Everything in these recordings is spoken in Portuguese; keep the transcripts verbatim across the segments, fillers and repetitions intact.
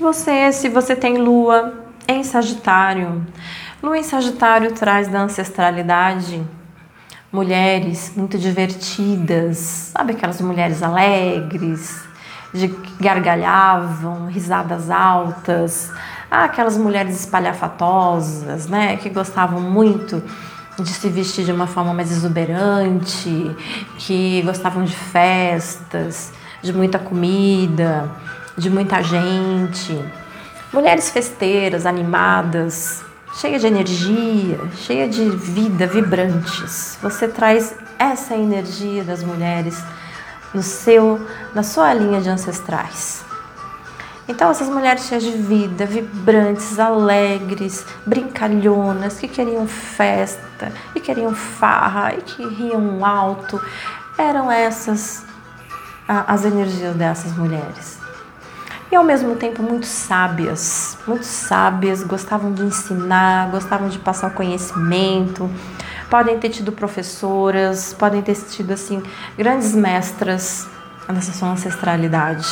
Você, se você tem lua em Sagitário, lua em Sagitário traz da ancestralidade mulheres muito divertidas, sabe aquelas mulheres alegres, de que gargalhavam, risadas altas, ah, aquelas mulheres espalhafatosas, né, que gostavam muito de se vestir de uma forma mais exuberante, que gostavam de festas, de muita comida, de muita gente. Mulheres festeiras, animadas, cheias de energia, cheias de vida, vibrantes. Você traz essa energia das mulheres no seu, na sua linha de ancestrais. Então, essas mulheres cheias de vida, vibrantes, alegres, brincalhonas, que queriam festa, que queriam farra, e que riam alto, eram essas as energias dessas mulheres. E, ao mesmo tempo, muito sábias, muito sábias, gostavam de ensinar, gostavam de passar conhecimento, podem ter tido professoras, podem ter tido, assim, grandes mestras nessa sua ancestralidade,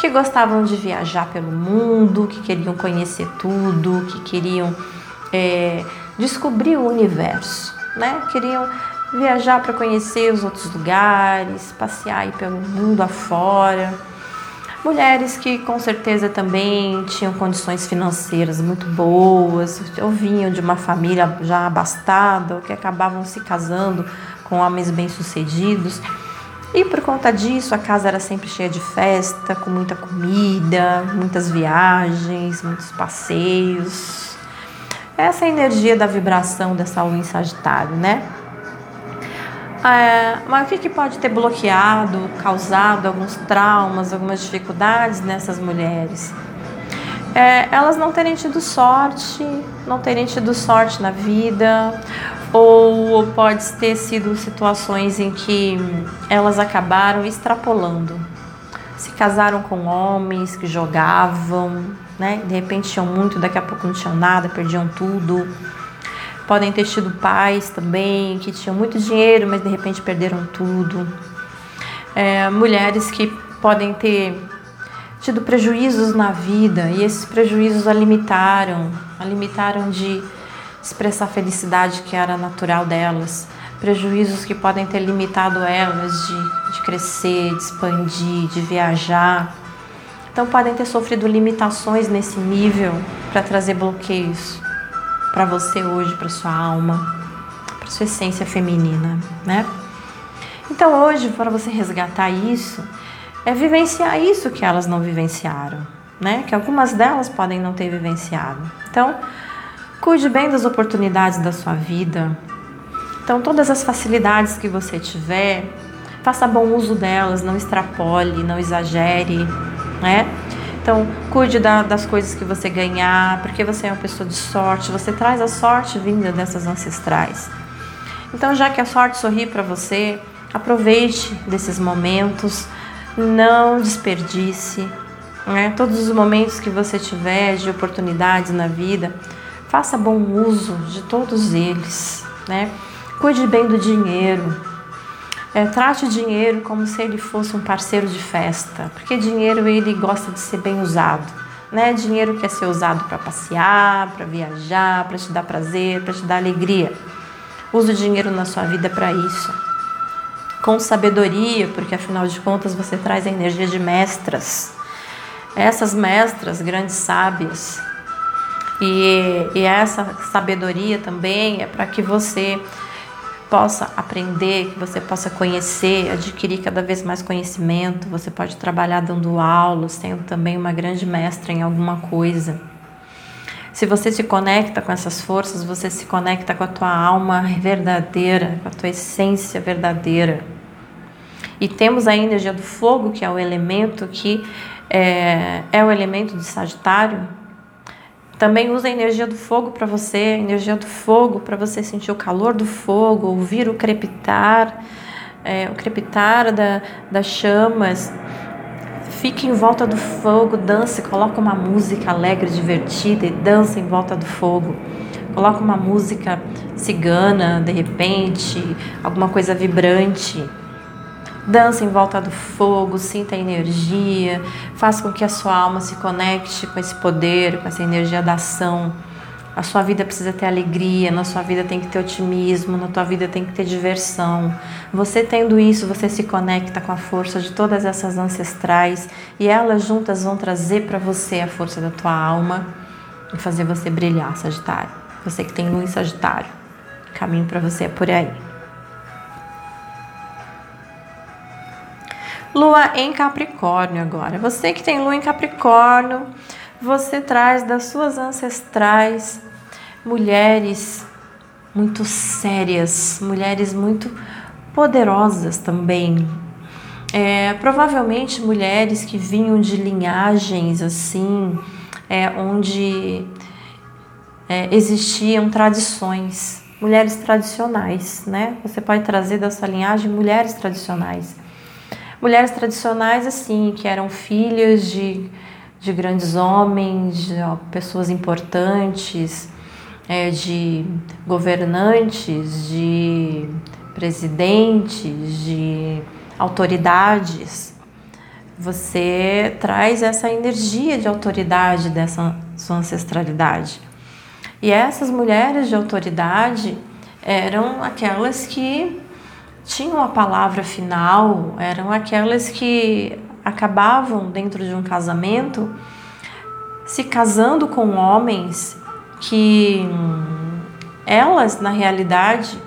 que gostavam de viajar pelo mundo, que queriam conhecer tudo, que queriam é, descobrir o universo, né? Queriam viajar para conhecer os outros lugares, passear aí pelo mundo afora. Mulheres que com certeza também tinham condições financeiras muito boas, ou vinham de uma família já abastada, ou que acabavam se casando com homens bem-sucedidos. E por conta disso, a casa era sempre cheia de festa, com muita comida, muitas viagens, muitos passeios. Essa é a energia da vibração dessa lua em Sagitário, né? É, mas o que, que pode ter bloqueado, causado alguns traumas, algumas dificuldades nessas mulheres? É, elas não terem tido sorte, não terem tido sorte na vida, ou, ou pode ter sido situações em que elas acabaram extrapolando. Se casaram com homens que jogavam, né? De repente tinham muito, daqui a pouco não tinham nada, perdiam tudo. Podem ter tido pais também que tinham muito dinheiro, mas de repente perderam tudo. É, mulheres que podem ter tido prejuízos na vida, e esses prejuízos a limitaram, a limitaram de expressar a felicidade que era natural delas, prejuízos que podem ter limitado elas de, de crescer, de expandir, de viajar. Então podem ter sofrido limitações nesse nível para trazer bloqueios para você hoje, para sua alma, para sua essência feminina, né? Então hoje, para você resgatar isso, é vivenciar isso que elas não vivenciaram, né? Que algumas delas podem não ter vivenciado. Então, cuide bem das oportunidades da sua vida. Então, todas as facilidades que você tiver, faça bom uso delas, não extrapole, não exagere, né? Então, cuide da, das coisas que você ganhar, porque você é uma pessoa de sorte, você traz a sorte vinda dessas ancestrais. Então, já que a sorte sorri para você, aproveite desses momentos, não desperdice, né? Todos os momentos que você tiver de oportunidades na vida, faça bom uso de todos eles, né? Cuide bem do dinheiro, é, trate o dinheiro como se ele fosse um parceiro de festa, porque dinheiro ele gosta de ser bem usado, né? Dinheiro quer ser usado para passear, para viajar, para te dar prazer, para te dar alegria. Use o dinheiro na sua vida para isso, com sabedoria, porque afinal de contas você traz a energia de mestras, essas mestras, grandes sábias, e, e essa sabedoria também é para que você possa aprender, que você possa conhecer, adquirir cada vez mais conhecimento. Você pode trabalhar dando aulas, sendo também uma grande mestra em alguma coisa. Se você se conecta com essas forças, você se conecta com a tua alma verdadeira, com a tua essência verdadeira. E temos a energia do fogo, que é o elemento que é, é o elemento de Sagitário. Também usa a energia do fogo para você, a energia do fogo para você sentir o calor do fogo, ouvir o crepitar, é, o crepitar da, das chamas. Fique em volta do fogo, dance, coloca uma música alegre, divertida e dança em volta do fogo. Coloca uma música cigana, de repente, alguma coisa vibrante. Dança em volta do fogo, sinta a energia, faça com que a sua alma se conecte com esse poder, com essa energia da ação. A sua vida precisa ter alegria, na sua vida tem que ter otimismo, na tua vida tem que ter diversão. Você tendo isso, você se conecta com a força de todas essas ancestrais e elas juntas vão trazer para você a força da tua alma e fazer você brilhar, Sagitário. Você que tem lua em Sagitário, o caminho para você é por aí. Lua em Capricórnio agora. Você que tem lua em Capricórnio, você traz das suas ancestrais mulheres muito sérias, mulheres muito poderosas também. É, provavelmente mulheres que vinham de linhagens assim, é, onde é, existiam tradições, mulheres tradicionais, né? Você pode trazer da sua linhagem mulheres tradicionais. Mulheres tradicionais, assim, que eram filhas de, de grandes homens, de ó, pessoas importantes, é, de governantes, de presidentes, de autoridades. Você traz essa energia de autoridade dessa sua ancestralidade. E essas mulheres de autoridade eram aquelas que tinham a palavra final, eram aquelas que acabavam dentro de um casamento se casando com homens que elas, na realidade,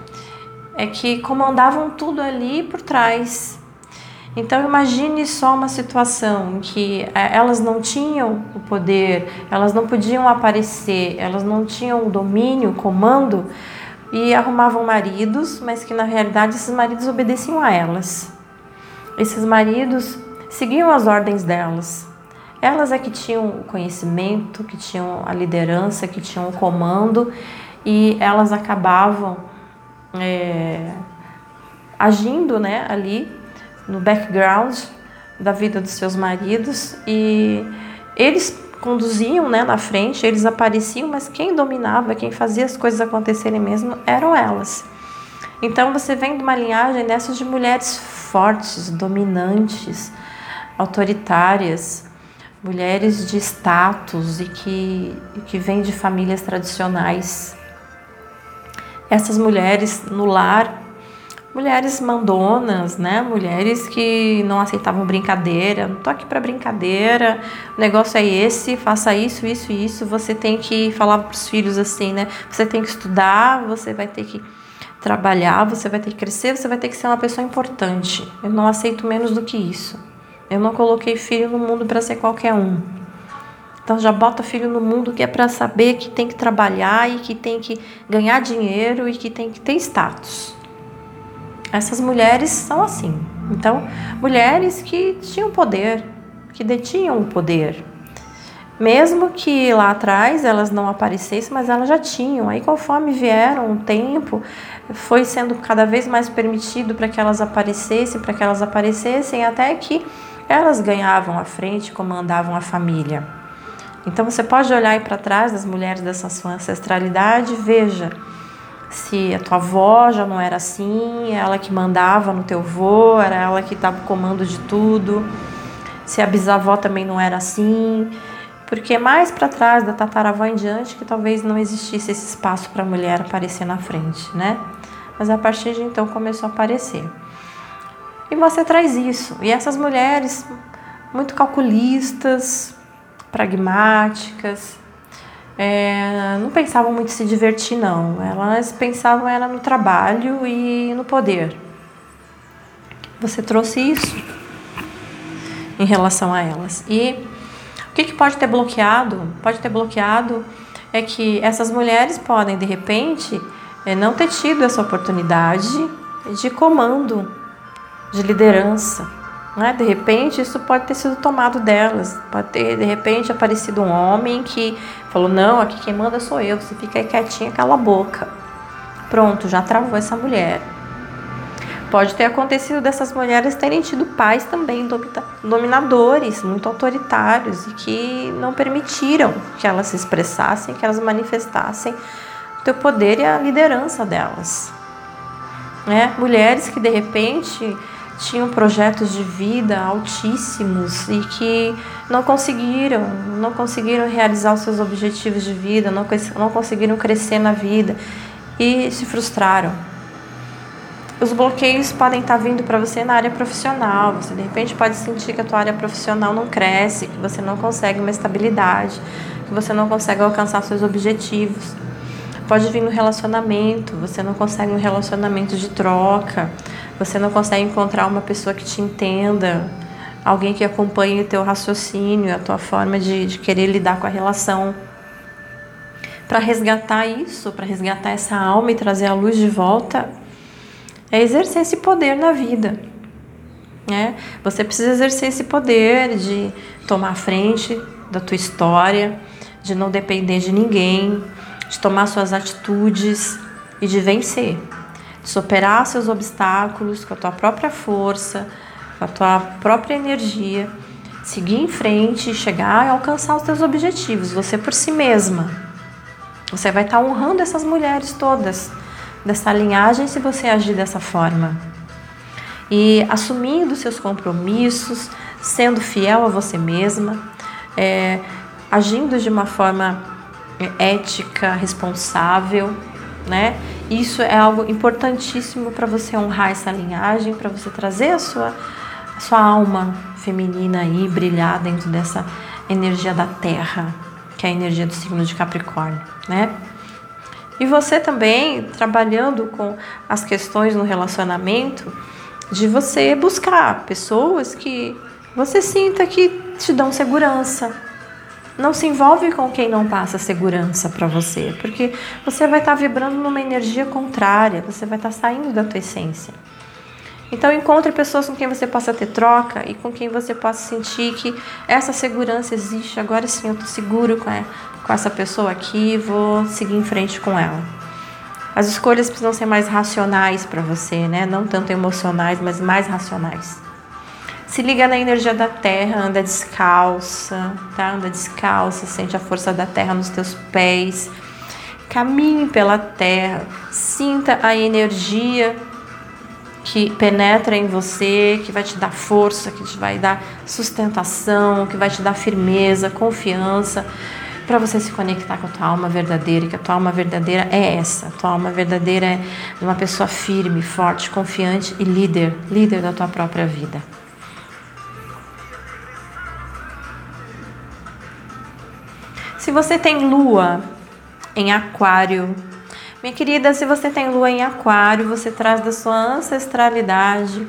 é que comandavam tudo ali por trás. Então imagine só uma situação em que elas não tinham o poder, elas não podiam aparecer, elas não tinham o domínio, o comando, e arrumavam maridos, mas que na realidade esses maridos obedeciam a elas. Esses maridos seguiam as ordens delas. Elas é que tinham o conhecimento, que tinham a liderança, que tinham o comando, e elas acabavam é, agindo, né, ali no background da vida dos seus maridos, e eles conduziam, né, na frente, eles apareciam, mas quem dominava, quem fazia as coisas acontecerem mesmo, eram elas. Então você vem de uma linhagem dessas de mulheres fortes, dominantes, autoritárias, mulheres de status e que, que vêm de famílias tradicionais. Essas mulheres no lar, mulheres mandonas, né? Mulheres que não aceitavam brincadeira. Não tô aqui para brincadeira. O negócio é esse, faça isso, isso e isso. Você tem que falar para os filhos assim, né? Você tem que estudar, você vai ter que trabalhar, você vai ter que crescer, você vai ter que ser uma pessoa importante. Eu não aceito menos do que isso. Eu não coloquei filho no mundo para ser qualquer um. Então já bota filho no mundo que é para saber que tem que trabalhar e que tem que ganhar dinheiro e que tem que ter status. Essas mulheres são assim. Então, mulheres que tinham poder, que detinham o poder. Mesmo que lá atrás elas não aparecessem, mas elas já tinham. Aí, conforme vieram o tempo, foi sendo cada vez mais permitido para que elas aparecessem, para que elas aparecessem, até que elas ganhavam a frente, comandavam a família. Então, você pode olhar para trás das mulheres dessa sua ancestralidade e veja se a tua avó já não era assim, ela que mandava no teu avô, era ela que estava no comando de tudo, se a bisavó também não era assim, porque mais para trás da tataravó em diante que talvez não existisse esse espaço para a mulher aparecer na frente, né? Mas a partir de então começou a aparecer. E você traz isso. E essas mulheres muito calculistas, pragmáticas, É, não pensavam muito em se divertir, não. Elas pensavam era no trabalho e no poder. Você trouxe isso em relação a elas. E o que, que pode ter bloqueado? Pode ter bloqueado é que essas mulheres podem, de repente, não ter tido essa oportunidade de comando, de liderança. Né? De repente, isso pode ter sido tomado delas. Pode ter, de repente, aparecido um homem que falou, não, aqui quem manda sou eu, você fica aí quietinha, cala a boca. Pronto, já travou essa mulher. Pode ter acontecido dessas mulheres terem tido pais também dominadores, muito autoritários, e que não permitiram que elas se expressassem, que elas manifestassem o teu poder e a liderança delas. Né? Mulheres que, de repente, tinham projetos de vida altíssimos e que não conseguiram, não conseguiram realizar os seus objetivos de vida, não, não conseguiram crescer na vida e se frustraram. Os bloqueios podem estar vindo para você na área profissional, você de repente pode sentir que a tua área profissional não cresce, que você não consegue uma estabilidade, que você não consegue alcançar seus objetivos. Pode vir no relacionamento, você não consegue um relacionamento de troca, você não consegue encontrar uma pessoa que te entenda, alguém que acompanhe o teu raciocínio, a tua forma de, de querer lidar com a relação. Para resgatar isso, para resgatar essa alma e trazer a luz de volta, é exercer esse poder na vida, né? Você precisa exercer esse poder de tomar a frente da tua história, de não depender de ninguém, de tomar suas atitudes e de vencer, de superar seus obstáculos com a tua própria força, com a tua própria energia, seguir em frente, chegar e alcançar os teus objetivos, você por si mesma. Você vai estar honrando essas mulheres todas, dessa linhagem, se você agir dessa forma. E assumindo seus compromissos, sendo fiel a você mesma, é, agindo de uma forma ética, responsável, né? Isso é algo importantíssimo para você honrar essa linhagem, para você trazer a sua, a sua alma feminina aí, brilhar dentro dessa energia da terra, que é a energia do signo de Capricórnio, né? E você também, trabalhando com as questões no relacionamento, de você buscar pessoas que você sinta que te dão segurança. Não se envolve com quem não passa segurança para você, porque você vai estar vibrando numa energia contrária, você vai estar saindo da tua essência. Então, encontre pessoas com quem você possa ter troca e com quem você possa sentir que essa segurança existe. Agora sim, eu estou seguro com, é, com essa pessoa aqui, vou seguir em frente com ela. As escolhas precisam ser mais racionais para você, né? Não tanto emocionais, mas mais racionais. Se liga na energia da terra, anda descalça, tá? Anda descalça, sente a força da terra nos teus pés. Caminhe pela terra, sinta a energia que penetra em você, que vai te dar força, que te vai dar sustentação, que vai te dar firmeza, confiança, para você se conectar com a tua alma verdadeira, que a tua alma verdadeira é essa. A tua alma verdadeira é uma pessoa firme, forte, confiante e líder, líder da tua própria vida. Se você tem lua em aquário, minha querida, se você tem lua em aquário, você traz da sua ancestralidade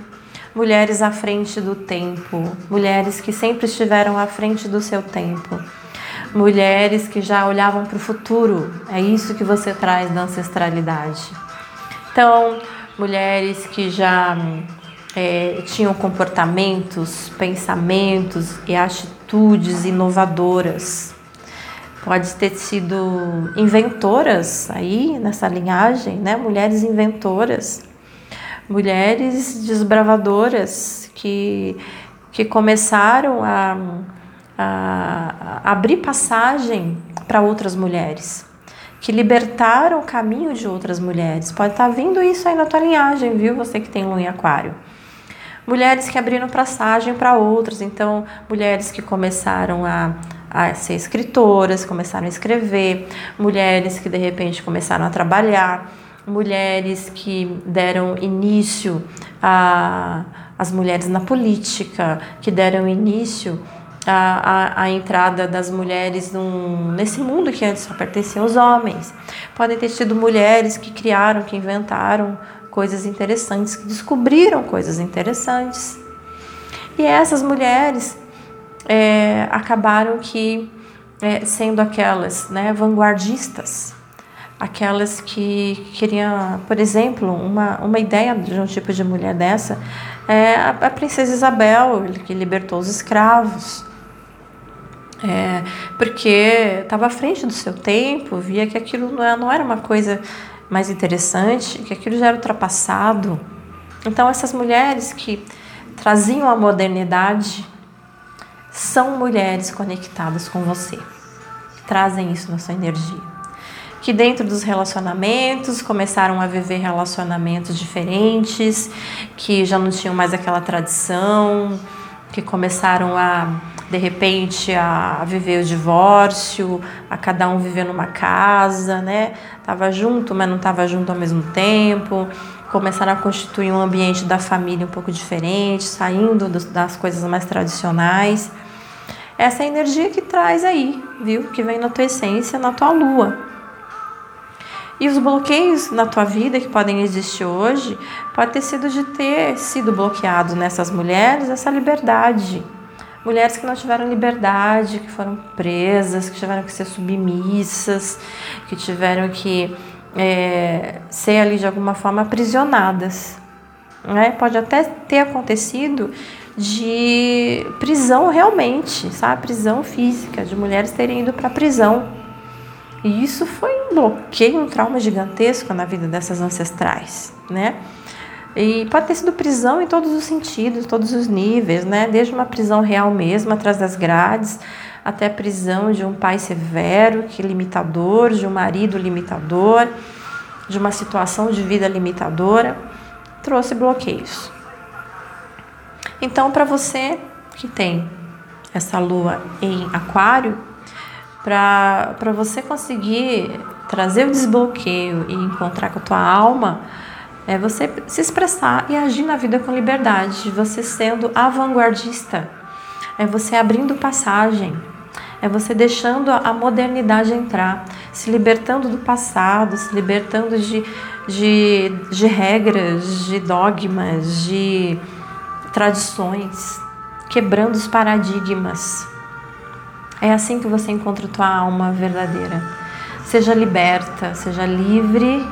mulheres à frente do tempo, mulheres que sempre estiveram à frente do seu tempo, mulheres que já olhavam para o futuro, é isso que você traz da ancestralidade. Então, mulheres que já é, tinham comportamentos, pensamentos e atitudes inovadoras. Pode ter sido inventoras aí nessa linhagem, né? Mulheres inventoras, mulheres desbravadoras que, que começaram a, a, a abrir passagem para outras mulheres, que libertaram o caminho de outras mulheres. Pode estar vindo isso aí na tua linhagem, viu? Você que tem lua em aquário. Mulheres que abriram passagem para outras, então mulheres que começaram a a ser escritoras, começaram a escrever, mulheres que de repente começaram a trabalhar, mulheres que deram início às mulheres na política, que deram início à entrada das mulheres num, nesse mundo que antes só pertencia aos homens. Podem ter sido mulheres que criaram, que inventaram coisas interessantes, que descobriram coisas interessantes. E essas mulheres É, acabaram que é, sendo aquelas, né, vanguardistas, aquelas que queriam, por exemplo, uma, uma ideia de um tipo de mulher dessa, é a, a princesa Isabel, que libertou os escravos, é, porque estava à frente do seu tempo, via que aquilo não era, não era uma coisa mais interessante, que aquilo já era ultrapassado. Então essas mulheres que traziam a modernidade são mulheres conectadas com você, que trazem isso na sua energia. que dentro dos relacionamentos começaram a viver relacionamentos diferentes, que já não tinham mais aquela tradição, que começaram a, de repente, a viver o divórcio, a cada um viver numa casa, né? Tava junto, mas não tava junto ao mesmo tempo. Começaram a constituir um ambiente da família um pouco diferente, saindo das coisas mais tradicionais. Essa é a energia que traz aí, viu? Que vem na tua essência, na tua lua. E os bloqueios na tua vida que podem existir hoje, pode ter sido de ter sido bloqueado nessas mulheres, essa liberdade. Mulheres que não tiveram liberdade, que foram presas, que tiveram que ser submissas, que tiveram que... É, ser ali de alguma forma aprisionadas, né? Pode até ter acontecido de prisão realmente, sabe? Prisão física, de mulheres terem ido para a prisão. E isso foi um bloqueio, um trauma gigantesco na vida dessas ancestrais, né? E pode ter sido prisão em todos os sentidos, todos os níveis, né? Desde uma prisão real mesmo, atrás das grades, até a prisão de um pai severo, que limitador, de um marido limitador, de uma situação de vida limitadora, trouxe bloqueios. Então, para você que tem essa lua em aquário, para para você conseguir trazer o desbloqueio e encontrar com a tua alma, é você se expressar e agir na vida com liberdade, você sendo avanguardista, é você abrindo passagem, é você deixando a modernidade entrar, se libertando do passado, se libertando de, de, de regras, de dogmas, de tradições, quebrando os paradigmas. É assim que você encontra a tua alma verdadeira. Seja liberta, seja livre,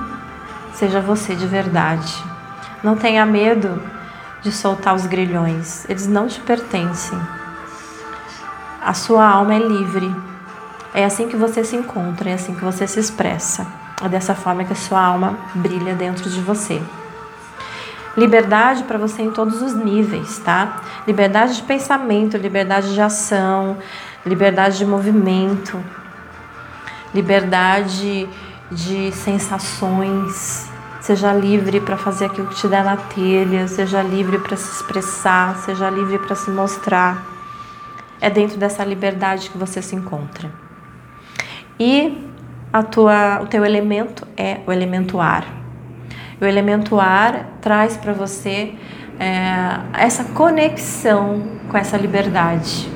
seja você de verdade. Não tenha medo de soltar os grilhões, eles não te pertencem. A sua alma é livre. É assim que você se encontra, é assim que você se expressa. É dessa forma que a sua alma brilha dentro de você. Liberdade para você em todos os níveis, tá? Liberdade de pensamento, liberdade de ação, liberdade de movimento, liberdade de sensações. Seja livre para fazer aquilo que te der na telha, seja livre para se expressar, seja livre para se mostrar. É dentro dessa liberdade que você se encontra. E a tua, o teu elemento é o elemento ar. O elemento ar traz para você é, essa conexão com essa liberdade.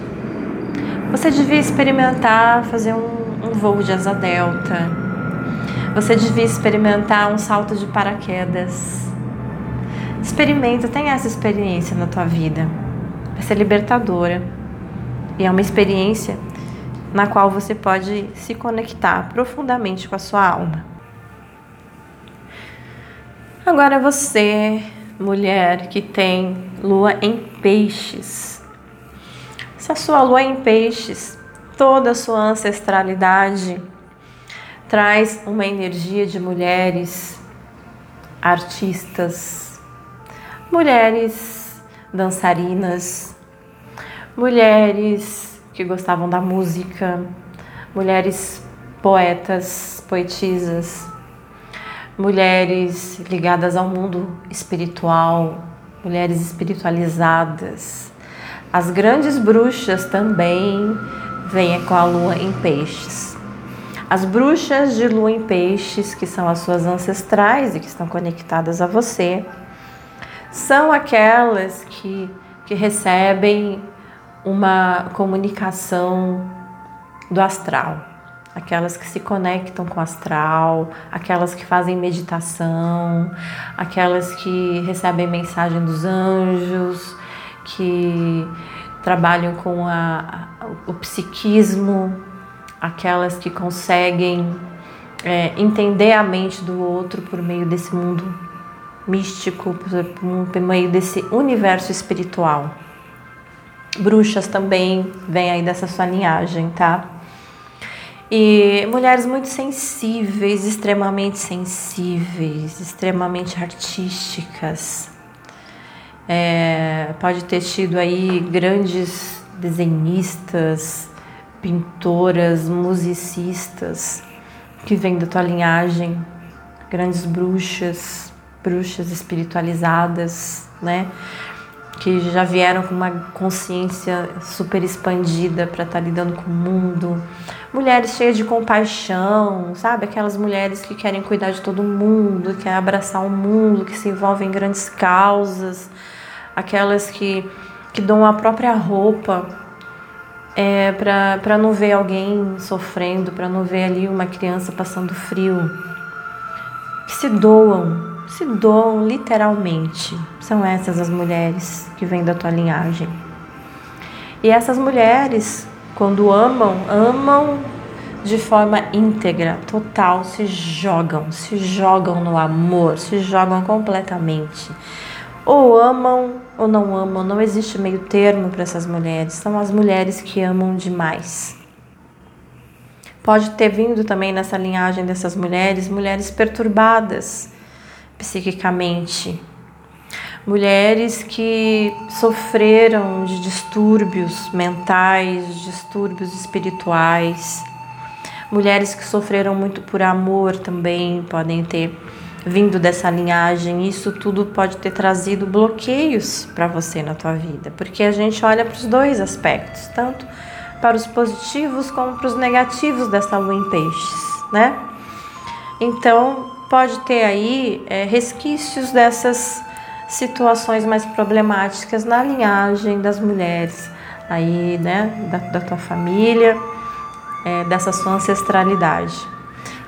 Você devia experimentar fazer um, um voo de asa delta. Você devia experimentar um salto de paraquedas. Experimenta, tenha essa experiência na tua vida. Vai ser libertadora. E é uma experiência na qual você pode se conectar profundamente com a sua alma. Agora você, mulher que tem lua em peixes. Se a sua lua é em peixes, toda a sua ancestralidade traz uma energia de mulheres artistas, mulheres dançarinas, mulheres que gostavam da música, mulheres poetas, poetisas, mulheres ligadas ao mundo espiritual, mulheres espiritualizadas. As grandes bruxas também vêm com a lua em peixes. As bruxas de lua em peixes, que são as suas ancestrais e que estão conectadas a você, são aquelas que, que recebem uma comunicação do astral, aquelas que se conectam com o astral, aquelas que fazem meditação, aquelas que recebem mensagem dos anjos, que trabalham com a, o psiquismo, aquelas que conseguem é, entender a mente do outro por meio desse mundo místico, por, por meio desse universo espiritual. Bruxas também vem aí dessa sua linhagem, tá? E mulheres muito sensíveis, extremamente sensíveis, extremamente artísticas. É, pode ter tido aí grandes desenhistas, pintoras, musicistas, que vem da tua linhagem, grandes bruxas, bruxas espiritualizadas, né? Que já vieram com uma consciência super expandida para estar lidando com o mundo. Mulheres cheias de compaixão, sabe? Aquelas mulheres que querem cuidar de todo mundo, que querem abraçar o mundo, que se envolvem em grandes causas. Aquelas que, que dão a própria roupa é, para não ver alguém sofrendo, para não ver ali uma criança passando frio. Que se doam. Se doam literalmente. São essas as mulheres que vêm da tua linhagem. E essas mulheres, quando amam, amam de forma íntegra, total, se jogam, se jogam no amor, se jogam completamente. Ou amam ou não amam, não existe meio termo para essas mulheres. São as mulheres que amam demais. Pode ter vindo também nessa linhagem dessas mulheres, mulheres perturbadas psiquicamente, mulheres que sofreram de distúrbios mentais, distúrbios espirituais, mulheres que sofreram muito por amor também, podem ter vindo dessa linhagem. Isso tudo pode ter trazido bloqueios para você na tua vida, porque a gente olha para os dois aspectos, tanto para os positivos como para os negativos dessa lua em peixes, né? Então, pode ter aí é, resquícios dessas situações mais problemáticas na linhagem das mulheres aí, né, da, da tua família, é, dessa sua ancestralidade.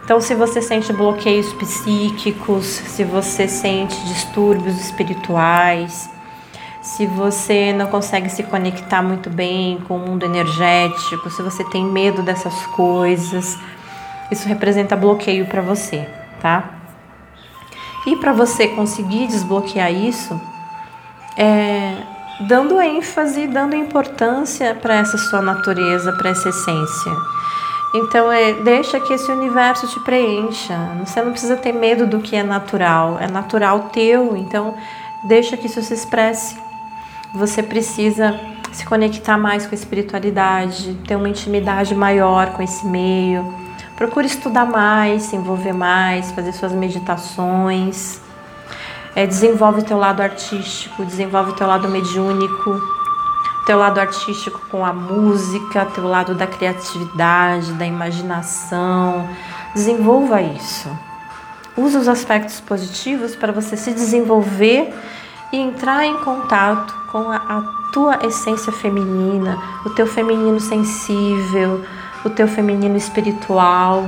Então, se você sente bloqueios psíquicos, se você sente distúrbios espirituais, se você não consegue se conectar muito bem com o mundo energético, se você tem medo dessas coisas, isso representa bloqueio para você, tá? E para você conseguir desbloquear isso, é, dando ênfase, dando importância para essa sua natureza, para essa essência. Então, é, deixa que esse universo te preencha. Você não precisa ter medo do que é natural. É natural teu, então deixa que isso se expresse. Você precisa se conectar mais com a espiritualidade, ter uma intimidade maior com esse meio. Procure estudar mais, se envolver mais, fazer suas meditações. É, desenvolve o teu lado artístico, desenvolve o teu lado mediúnico, teu lado artístico com a música, teu lado da criatividade, da imaginação. Desenvolva isso. Use os aspectos positivos para você se desenvolver e entrar em contato com a, a tua essência feminina, o teu feminino sensível, o teu feminino espiritual.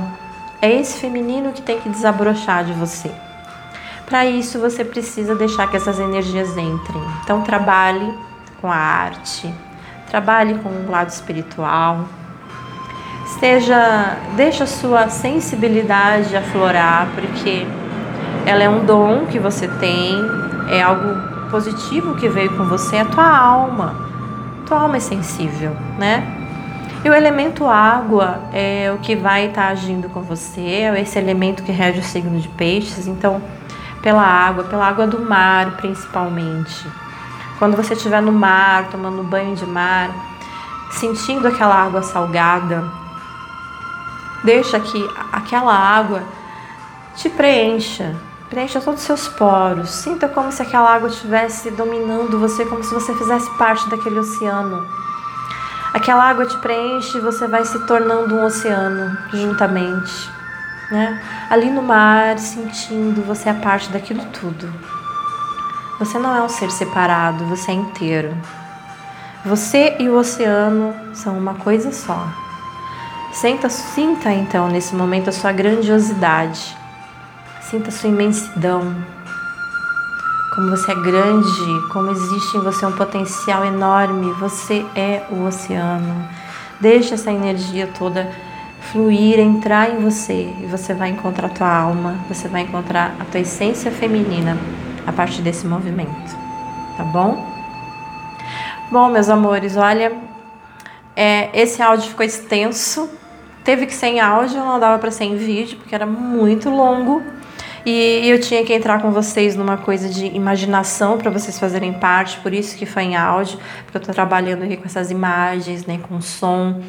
É esse feminino que tem que desabrochar de você. Para isso, você precisa deixar que essas energias entrem. Então, trabalhe com a arte, trabalhe com o lado espiritual, seja, deixa a sua sensibilidade aflorar, porque ela é um dom que você tem, é algo positivo que veio com você, é a tua alma. Tua alma é sensível, né? E o elemento água é o que vai estar agindo com você, é esse elemento que rege o signo de peixes. Então, pela água, pela água do mar principalmente. Quando você estiver no mar, tomando banho de mar, sentindo aquela água salgada, deixa que aquela água te preencha, preencha todos os seus poros. Sinta como se aquela água estivesse dominando você, como se você fizesse parte daquele oceano. Aquela água te preenche e você vai se tornando um oceano juntamente, né? Ali no mar, sentindo, você é parte daquilo tudo. Você não é um ser separado, você é inteiro. Você e o oceano são uma coisa só. Sinta, sinta então nesse momento a sua grandiosidade. Sinta a sua imensidão. Como você é grande, como existe em você um potencial enorme, você é o oceano. Deixa essa energia toda fluir, entrar em você e você vai encontrar a tua alma, você vai encontrar a tua essência feminina a partir desse movimento, tá bom? Bom, meus amores, olha, é, esse áudio ficou extenso, teve que ser em áudio, não dava para ser em vídeo porque era muito longo. E eu tinha que entrar com vocês numa coisa de imaginação para vocês fazerem parte, por isso que foi em áudio, porque eu estou trabalhando aqui com essas imagens, né, com som,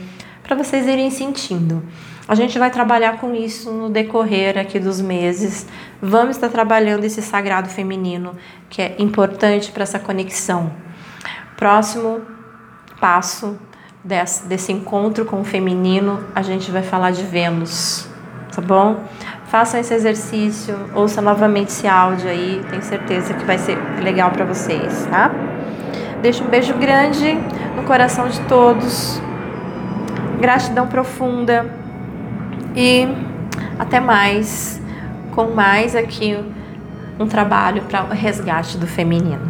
para vocês irem sentindo. A gente vai trabalhar com isso no decorrer aqui dos meses. Vamos estar trabalhando esse sagrado feminino, que é importante para essa conexão. Próximo passo desse, desse encontro com o feminino, a gente vai falar de Vênus, tá bom? Façam esse exercício, ouça novamente esse áudio aí, tenho certeza que vai ser legal para vocês, tá? Deixo um beijo grande no coração de todos, gratidão profunda e até mais, com mais aqui um trabalho para o resgate do feminino.